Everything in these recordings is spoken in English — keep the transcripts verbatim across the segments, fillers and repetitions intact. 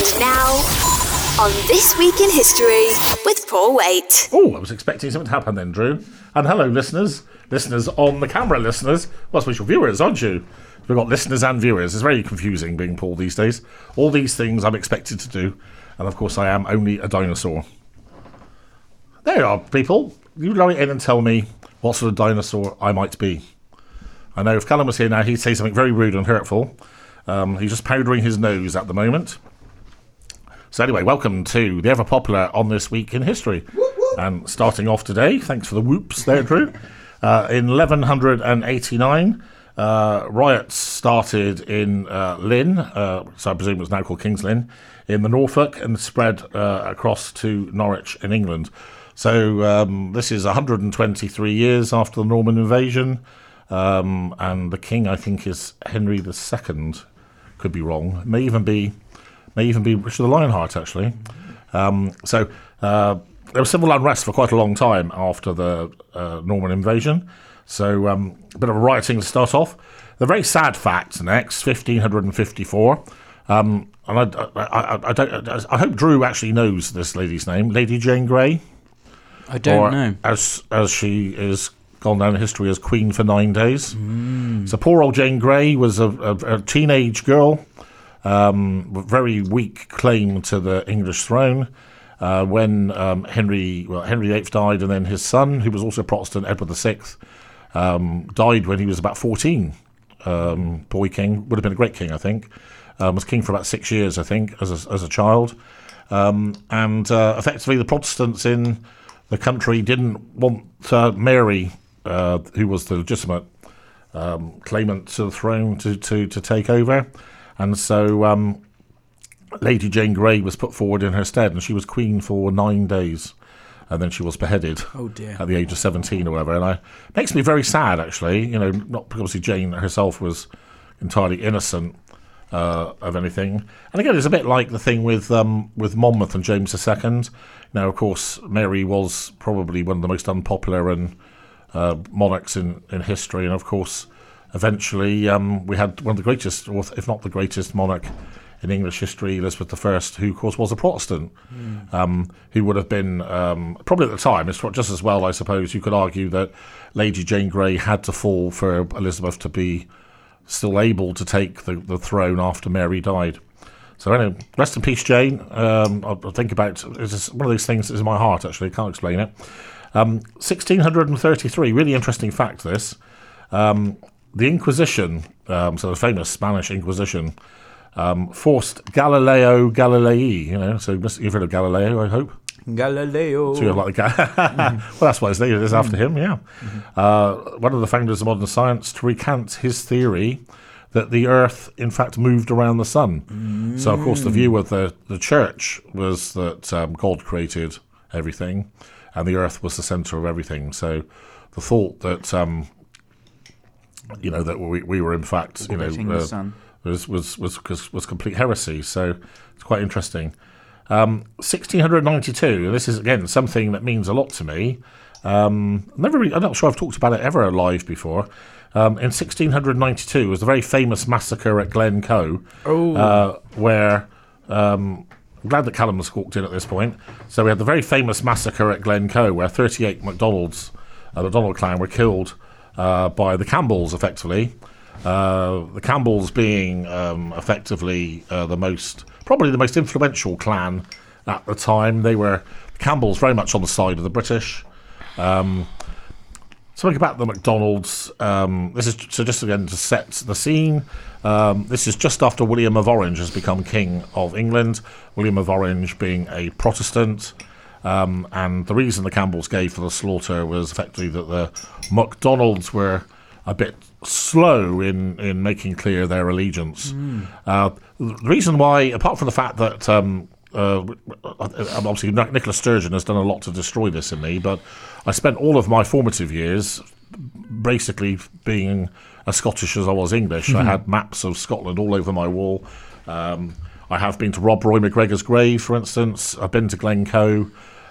And now, on This Week in History with Paul Waite. Oh, I was expecting something to happen then, Drew. And hello, listeners. Listeners on the camera, listeners. Well, special viewers, aren't you? We've got listeners and viewers. It's very confusing being Paul these days. All these things I'm expected to do. And, of course, I am only a dinosaur. There you are, people. You write in and tell me what sort of dinosaur I might be. I know if Callum was here now, he'd say something very rude and hurtful. Um, he's just powdering his nose at the moment. So anyway, welcome to the ever-popular On This Week in History. Whoop, whoop. And starting off today, thanks for the whoops there, Drew. Uh, in eleven eighty-nine, uh, riots started in uh, Lynn, uh, which I presume was now called King's Lynn, in the Norfolk and spread uh, across to Norwich in England. So um, this is one hundred twenty-three years after the Norman invasion, um, and the king, I think, is Henry the Second. Could be wrong. It may even be... may even be Richard the Lionheart, actually. Um, so uh, there was civil unrest for quite a long time after the uh, Norman invasion. So um, a bit of a rioting to start off. The very sad fact next, fifteen fifty-four. Um, and I, I, I, I, don't, I hope Drew actually knows this lady's name, Lady Jane Grey. I don't or, know. As, as she is gone down in history as Queen for nine days. Mm. So poor old Jane Grey was a, a, a teenage girl. Um, very weak claim to the English throne uh, when um, Henry well, Henry the Eighth died, and then his son, who was also Protestant, Edward the Sixth, um, died when he was about fourteen. Um, boy king, would have been a great king, I think. Um, was king for about six years, I think, as a, as a child. Um, and uh, effectively, the Protestants in the country didn't want uh, Mary, uh, who was the legitimate um, claimant to the throne, to, to, to take over. And so um, Lady Jane Grey was put forward in her stead, and she was queen for nine days, and then she was beheaded oh dear. at the age of seventeen or whatever. And I, it makes me very sad, actually. You know, not obviously Jane herself was entirely innocent uh, of anything. And again, it's a bit like the thing with um, with Monmouth and James the Second. Now, of course, Mary was probably one of the most unpopular and uh, monarchs in, in history, and of course. Eventually, um, we had one of the greatest, or if not the greatest, monarch in English history, Elizabeth the First, who, of course, was a Protestant, mm. um, who would have been, um, probably at the time, it's just as well, I suppose, you could argue that Lady Jane Grey had to fall for Elizabeth to be still able to take the, the throne after Mary died. So anyway, rest in peace, Jane. Um, I'll, I'll think about it. It's just one of these things that's in my heart, actually. I can't explain it. Um, sixteen thirty-three, really interesting fact, this. Um... The Inquisition, um, so the famous Spanish Inquisition, um, forced Galileo Galilei, you know, so you've heard of Galileo, I hope? Galileo. So you have like the Ga- mm-hmm. Well, that's why his name is after him, yeah. Mm-hmm. Uh, one of the founders of modern science to recant his theory that the Earth, in fact, moved around the sun. Mm. So, of course, the view of the, the church was that um, God created everything and the Earth was the centre of everything. So the thought that... Um, You know that we we were in fact you know uh, was, was was was complete heresy. So it's quite interesting. Um, sixteen ninety-two. This is again something that means a lot to me. Um, never really, I'm not sure I've talked about it ever live before. Um, in sixteen ninety-two was the very famous massacre at Glencoe, oh. uh, where um, I'm glad that Callum has walked in at this point. So we had the very famous massacre at Glencoe where thirty-eight MacDonalds, uh, the MacDonald clan, were killed. Uh, by the Campbells, effectively. Uh, the Campbells being um, effectively uh, the most, probably the most influential clan at the time. They were, the Campbells, very much on the side of the British. Um, something about the MacDonalds. Um, this is, so just again to set the scene, um, this is just after William of Orange has become King of England. William of Orange being a Protestant. Um, and the reason the Campbells gave for the slaughter was effectively that the MacDonalds were a bit slow in, in making clear their allegiance. Mm. Uh, the reason why, apart from the fact that um, uh, obviously Nicola Sturgeon has done a lot to destroy this in me, but I spent all of my formative years basically being as Scottish as I was English. Mm-hmm. I had maps of Scotland all over my wall. Um, I have been to Rob Roy McGregor's grave, for instance. I've been to Glencoe.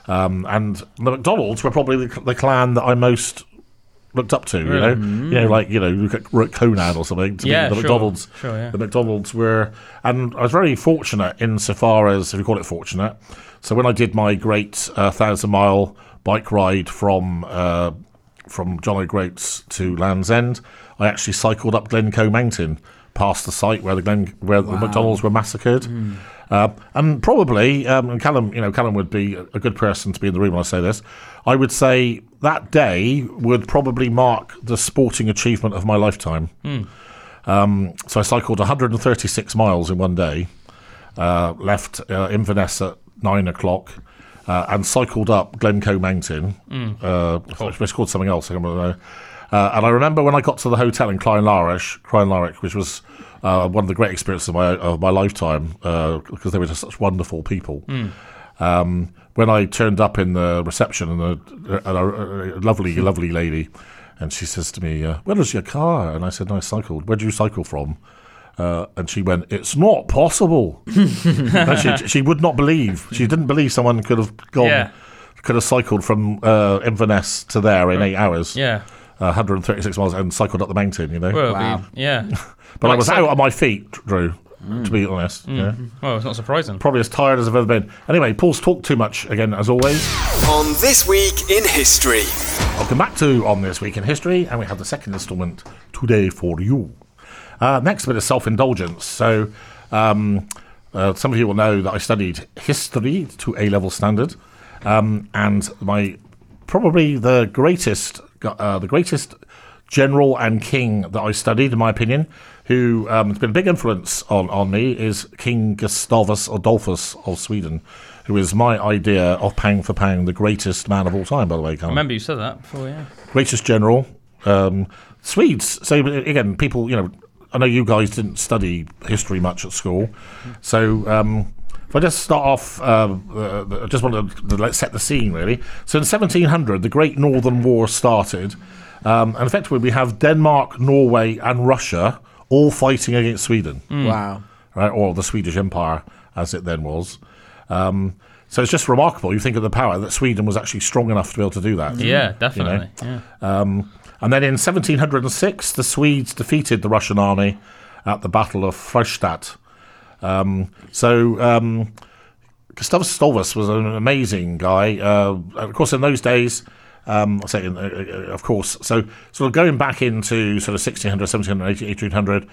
Um, and the MacDonalds were probably the, the clan that I most looked up to, you really? know? Mm. Yeah, like, you know, you wrote Conan or something to yeah, the sure. McDonald's. Sure, yeah. The McDonald's were... And I was very fortunate insofar as, if you call it fortunate, so when I did my great uh, thousand-mile bike ride from uh, from John O'Groat's to Land's End, I actually cycled up Glencoe Mountain past the site where the Glen, where wow. the MacDonalds were massacred. Mm. Uh, and probably, um, and Callum, you know, Callum would be a good person to be in the room when I say this, I would say that day would probably mark the sporting achievement of my lifetime. Mm. Um, so I cycled one hundred thirty-six miles in one day, uh, left uh, Inverness at nine o'clock, uh, and cycled up Glencoe Mountain. Mm. Uh, cool. It's called something else, I can't remember. Uh, and I remember when I got to the hotel in Kleinlarich, Kleinlarich, which was uh, one of the great experiences of my of my lifetime, uh, because they were just such wonderful people. Mm. Um, when I turned up in the reception, and a, a, a lovely, lovely lady, and she says to me, uh, "Where is your car?" And I said, "No, I cycled." "Where do you cycle from?" Uh, and she went, "It's not possible." she, she would not believe. She didn't believe someone could have gone, yeah. could have cycled from uh, Inverness to there in right. eight hours. Yeah. Uh, one hundred thirty-six miles and cycled up the mountain, you know. Well, wow. yeah. But well, I was like, out on my feet, Drew, mm. to be honest. Mm. Yeah. Well, it's not surprising. Probably as tired as I've ever been. Anyway, Paul's talked too much again, as always. On This Week in History. Welcome back to On This Week in History, and we have the second instalment today for you. Uh, next, a bit of self-indulgence. So, um, uh, some of you will know that I studied history to A-level standard, um, and my probably the greatest... Uh, the greatest general and king that I studied, in my opinion, who um, has been a big influence on, on me, is King Gustavus Adolphus of Sweden, who is my idea of, pound for pound, the greatest man of all time, by the way. Can't I remember I? You said that before, yeah. Greatest general. Um, Swedes. So, again, people, you know, I know you guys didn't study history much at school, so... Um, If I just start off, uh, uh, I just want to let's set the scene, really. So in seventeen hundred, the Great Northern War started, um, and effectively we have Denmark, Norway, and Russia all fighting against Sweden. Mm. Wow. Right, or the Swedish Empire, as it then was. Um, so it's just remarkable. You think of the power that Sweden was actually strong enough to be able to do that. Yeah, definitely. You know? Yeah. Um, and then in seventeen oh six, the Swedes defeated the Russian army at the Battle of Frechstadt. Um, so um, Gustavus Adolphus was an amazing guy. Uh, of course, in those days, um, I say, in, uh, of course. So, sort of going back into sort of sixteen hundred, seventeen hundred, eighteen hundred,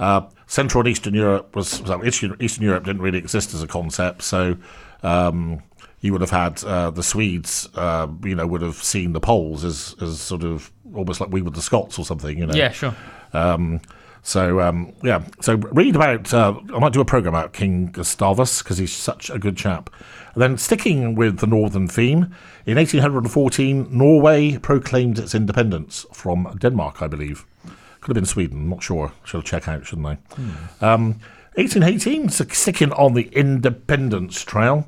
uh, Central and Eastern Europe was well, Eastern, Eastern Europe didn't really exist as a concept. So um, you would have had uh, the Swedes, uh, you know, would have seen the Poles as as sort of almost like we were the Scots or something, you know. Yeah, sure. Um, So, um, yeah, so read about, uh, I might do a programme about King Gustavus, because he's such a good chap. And then sticking with the northern theme, in eighteen fourteen, Norway proclaimed its independence from Denmark, I believe. Could have been Sweden, I'm not sure. Should have checked out, shouldn't I? Hmm. Um, eighteen eighteen, so sticking on the independence trail,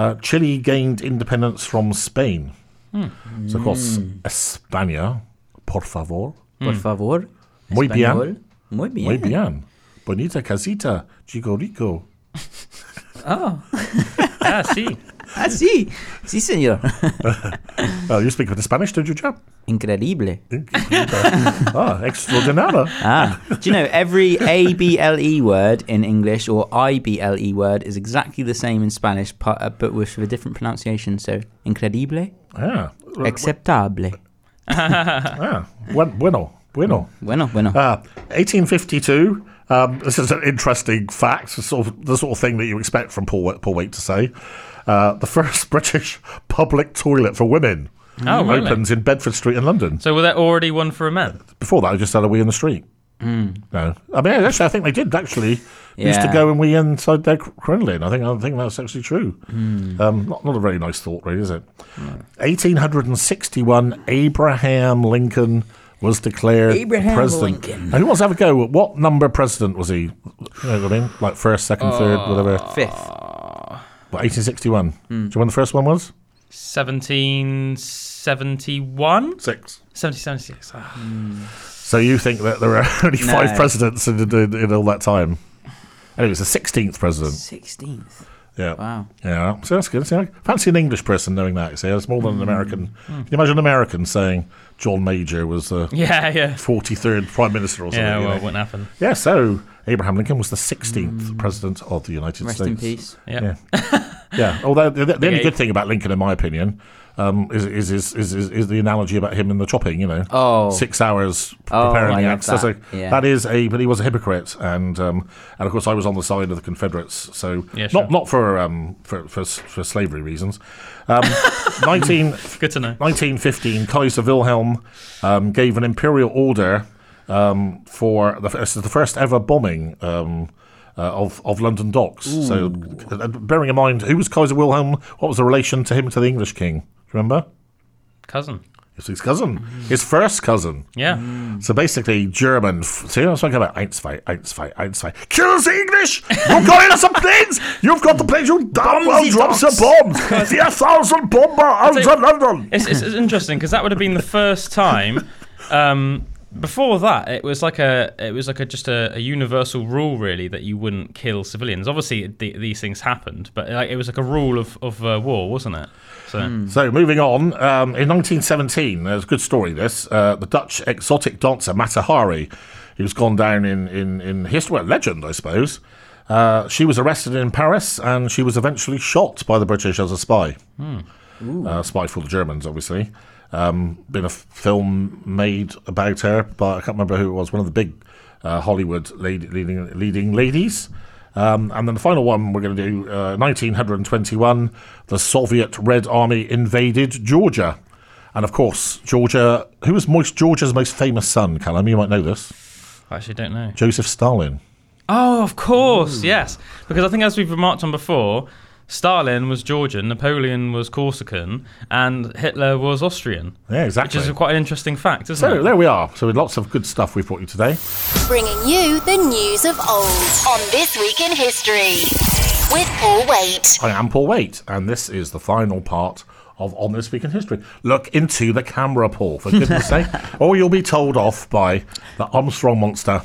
uh, Chile gained independence from Spain. Hmm. So, of course, España, por favor. Por favor. Muy bien. Muy bien. Muy bien. Bonita casita, chico rico. Oh. Ah, sí. Ah, sí. Sí, señor. Oh, you speak with the Spanish, don't you, Jab? Incredible. Ah, extraordinario. Ah. Do you know, every A B L E word in English or I B L E word is exactly the same in Spanish, but with a different pronunciation. So, incredible. Yeah. Acceptable. Yeah. Bueno. Bueno. Bueno, bueno. Uh, eighteen fifty-two, um, this is an interesting fact, it's sort of the sort of thing that you expect from Paul, Paul Waite to say. Uh, the first British public toilet for women oh, opens really? in Bedford Street in London. So were there already one for a man? Before that, I just had a wee in the street. Mm. No. I mean, actually, I think they did, actually. Yeah. Used to go and wee inside their crinoline. I think I think that's actually true. Mm. Um, not, not a very nice thought, really, is it? No. eighteen sixty-one, Abraham Lincoln... was declared Abraham president. Lincoln. And who wants to have a go? What number president was he? You know what I mean? Like first, second, uh, third, whatever. Fifth. What, eighteen sixty-one? Mm. Do you know when the first one was? seventeen seventy-one? Six. seventeen seventy-six. Oh. Mm. So you think that there are only no. five presidents in, in, in all that time? Anyway, it was the sixteenth president. sixteenth. Yeah. Wow. Yeah. So that's good. So fancy an English person knowing that. See, it's more than an American. Mm. Can you imagine an American saying John Major was the yeah, yeah. forty-third Prime Minister or something? Yeah, well, you know? It wouldn't happen. Yeah, so Abraham Lincoln was the sixteenth mm. President of the United Rest States. Rest in peace. Yep. Yeah. Yeah. Although the, the, the only good thing about Lincoln, in my opinion, um, is, is, is, is, is, is the analogy about him and the chopping, you know. Oh. Six hours preparing oh, the axe. That. So yeah. that is a, but he was a hypocrite. And, um, and of course, I was on the side of the Confederates. So yeah, sure. not, not for, um, for, for, for slavery reasons. Um, nineteen Good to know. nineteen fifteen, Kaiser Wilhelm um, gave an imperial order um, for the, the first ever bombing um Uh, of, of London docks. Ooh. So uh, bearing in mind, who was Kaiser Wilhelm? What was the relation to him to the English king? Do you remember? Cousin. It's his cousin. Mm. His first cousin. Yeah. Mm. So basically, German. F- See, I was talking about Einzwei, Einzwei, Einzwei. Kill us, English! You've got in some planes! You've got the planes! You damn well drop some bombs! The thousand bomber out of London! It's, it's, it's interesting, because that would have been the first time... Um, Before that, it was like a, it was like a just a, a universal rule, really, that you wouldn't kill civilians. Obviously, the, these things happened, but like it was like a rule of of uh, war, wasn't it? So, mm. so moving on, um, in nineteen seventeen, there's a good story. This uh, the Dutch exotic dancer Mata Hari, who's gone down in in in history, well, legend, I suppose. Uh, she was arrested in Paris, and she was eventually shot by the British as a spy. Mm. Uh, spy for the Germans, obviously. Um, been a f- film made about her, but I can't remember who it was. One of the big uh, Hollywood lady, leading, leading ladies. Um, and then the final one we're going to do, uh, nineteen twenty-one, the Soviet Red Army invaded Georgia. And of course, Georgia, who was most, Georgia's most famous son, Callum? You might know this. I actually don't know. Joseph Stalin. Oh, of course, Ooh. yes. Because I think, as we've remarked on before, Stalin was Georgian, Napoleon was Corsican, and Hitler was Austrian. Yeah, exactly. Which is quite an interesting fact, isn't so, it? So there we are. So with lots of good stuff we brought you today. Bringing you the news of old on This Week in History with Paul Waite. I am Paul Waite, and this is the final part of On This Week in History. Look into the camera, Paul, for goodness sake, or you'll be told off by the Armstrong monster.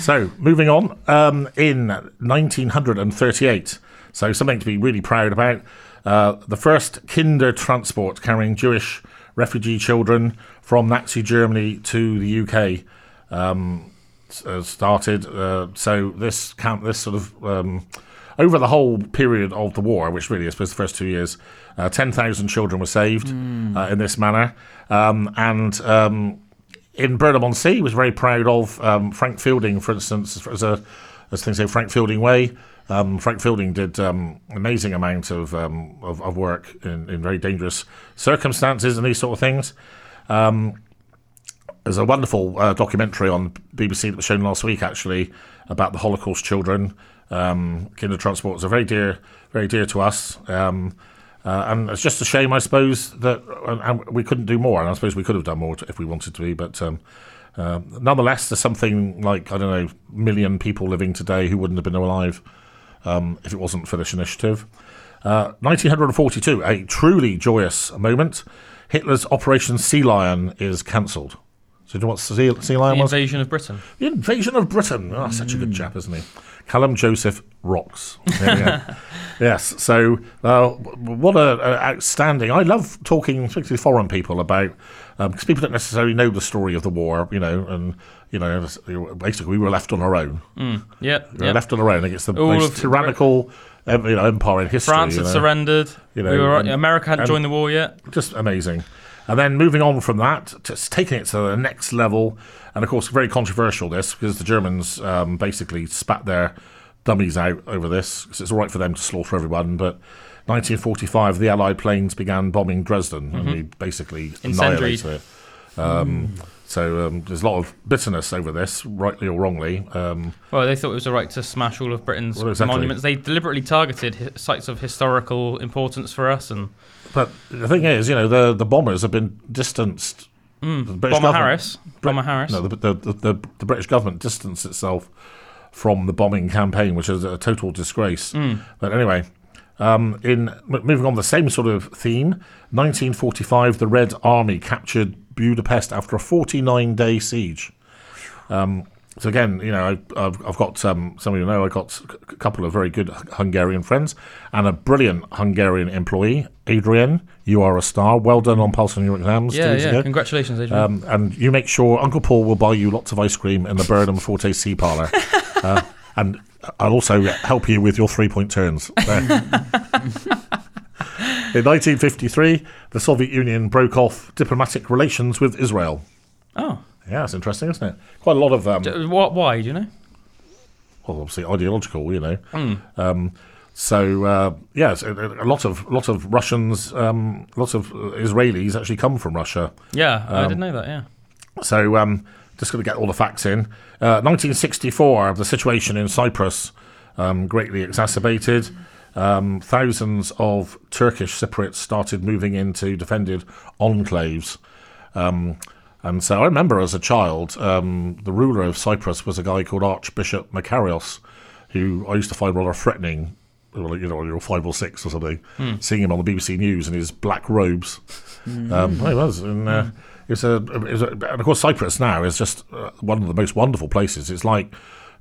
So, moving on, um, in nineteen thirty-eight... So something to be really proud about. Uh, the first Kinder transport carrying Jewish refugee children from Nazi Germany to the U K um, started. Uh, so this camp, this sort of um, over the whole period of the war, which really I suppose the first two years, uh, ten thousand children were saved mm. uh, in this manner. Um, and um, in Burnham-on-Sea, he was very proud of um, Frank Fielding, for instance, as a as things say, Frank Fielding Way. Um, Frank Fielding did um, an amazing amount of, um, of of work in, in very dangerous circumstances and these sort of things. Um, there's a wonderful uh, documentary on B B C that was shown last week, actually, about the Holocaust children. Um, Kinder transports are very dear, very dear to us, um, uh, and it's just a shame, I suppose, that uh, we couldn't do more. And I suppose we could have done more if we wanted to be, but. Um, uh, nonetheless, there's something like, I don't know, million people living today who wouldn't have been alive Um, if it wasn't for this initiative. Uh, nineteen forty-two, a truly joyous moment. Hitler's Operation Sea Lion is cancelled. So do you know what Sea, sea Lion the was? The invasion of Britain. The invasion of Britain. Oh, mm. Such a good chap, isn't he? Callum Joseph rocks. There we go. Yes, so uh, what an outstanding... I love talking, particularly to foreign people, about... Because um, people don't necessarily know the story of the war, you know, and... You know, basically, we were left on our own. Mm, yeah, we were yep. left on our own against the All most tyrannical you know, empire in history. France had you know. surrendered. You know, we were, and, America hadn't joined the war yet. Just amazing. And then moving on from that, just taking it to the next level. And, of course, very controversial, this, because the Germans um, basically spat their dummies out over this. Because it's all right for them to slaughter everyone, but... nineteen forty-five, the Allied planes began bombing Dresden, mm-hmm. and we basically annihilated it. Um, mm. So um, there's a lot of bitterness over this, rightly or wrongly. Um, well, they thought it was the right to smash all of Britain's well, exactly. monuments. They deliberately targeted hi- sites of historical importance for us. And but the thing is, you know, the the bombers have been distanced. Mm. Bomber Harris. Brit- Bomber Harris. No, the the, the the the British government distanced itself from the bombing campaign, which is a total disgrace. Mm. But anyway. Um, in moving on the same sort of theme, nineteen forty-five, the Red Army captured Budapest after a forty-nine day siege. Um, So again, you know, I, I've, I've got um, some of you know I've got a couple of very good Hungarian friends and a brilliant Hungarian employee, Adrian. You are a star. Well done on passing your exams. Yeah, two weeks yeah. ago. Congratulations, Adrian. Um, and you make sure Uncle Paul will buy you lots of ice cream in the Burnham Forte Sea Parlour, uh, and I'll also help you with your three-point turns. In nineteen fifty-three, the Soviet Union broke off diplomatic relations with Israel. Oh. Yeah, that's interesting, isn't it? Quite a lot of... Um, what, why, do you know? Well, obviously ideological, you know. Mm. Um, so, uh, yeah, so a lot of lot of Russians, um, lots of Israelis actually come from Russia. Yeah, um, I didn't know that, yeah. So, um, just going to get all the facts in. Uh, nineteen sixty-four, the situation in Cyprus um, greatly exacerbated. Um, thousands of Turkish Cypriots started moving into defended enclaves. Um And so I remember as a child, um, the ruler of Cyprus was a guy called Archbishop Makarios, who I used to find rather threatening, well, you know, when you were five or six or something, mm. seeing him on the B B C News in his black robes. Mm. Um, he was. And, uh, mm. it was a, it was a, and of course, Cyprus now is just uh, one of the most wonderful places. It's like,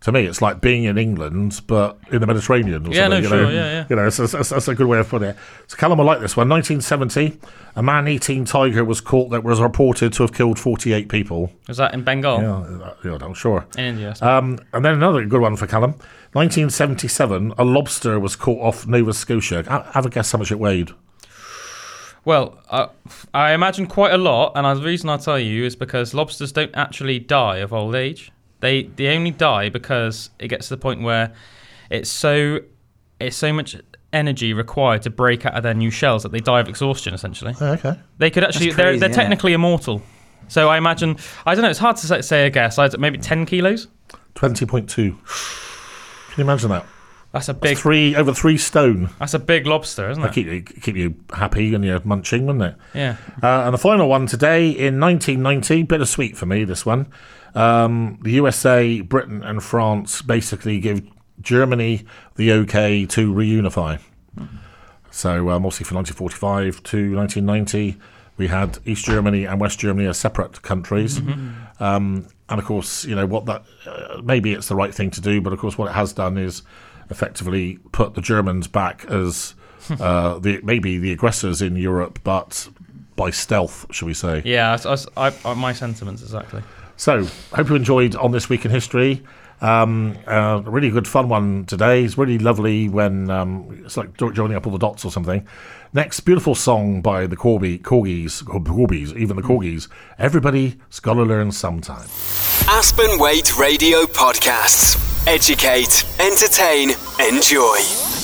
to me, it's like being in England, but in the Mediterranean or yeah, something. No, you sure, know, yeah, yeah. You know, that's so, so, so a good way of putting it. So Callum, I like this one. nineteen seventy, a man-eating tiger was caught that was reported to have killed forty-eight people. Was that in Bengal? Yeah, yeah I'm sure. In India. Um, and then another good one for Callum. nineteen seventy-seven, a lobster was caught off Nova Scotia. Have a guess how much it weighed. Well, uh, I imagine quite a lot, and the reason I tell you is because lobsters don't actually die of old age. They they only die because it gets to the point where it's so it's so much energy required to break out of their new shells that they die of exhaustion, essentially. Oh, okay. They could actually crazy, they're they're yeah. technically immortal. So I imagine I don't know. It's hard to say a guess. I maybe ten kilos. Twenty point two. Can you imagine that? That's a big that's three over three stone. That's a big lobster, isn't it? Keep you keep you happy and you're munching, wouldn't it? Yeah. Uh, and the final one today in nineteen ninety. Bittersweet for me, this one. Um, the U S A, Britain and France basically give Germany the okay to reunify. Mm-hmm. So um, obviously from nineteen forty-five to nineteen ninety, we had East Germany and West Germany as separate countries. Mm-hmm. Um, and of course, you know, what that uh, maybe it's the right thing to do, but of course what it has done is effectively put the Germans back as uh, the maybe the aggressors in Europe, but by stealth, shall we say. Yeah, I, I, I, my sentiments exactly. So, hope you enjoyed On This Week in History. Um, uh, a really good fun one today. It's really lovely when um, it's like joining up all the dots or something. Next, beautiful song by the Corby, Corgis, Corbies, even the Corgis. Everybody's got to learn sometime. Aspen Waite Radio Podcasts. Educate, entertain, enjoy.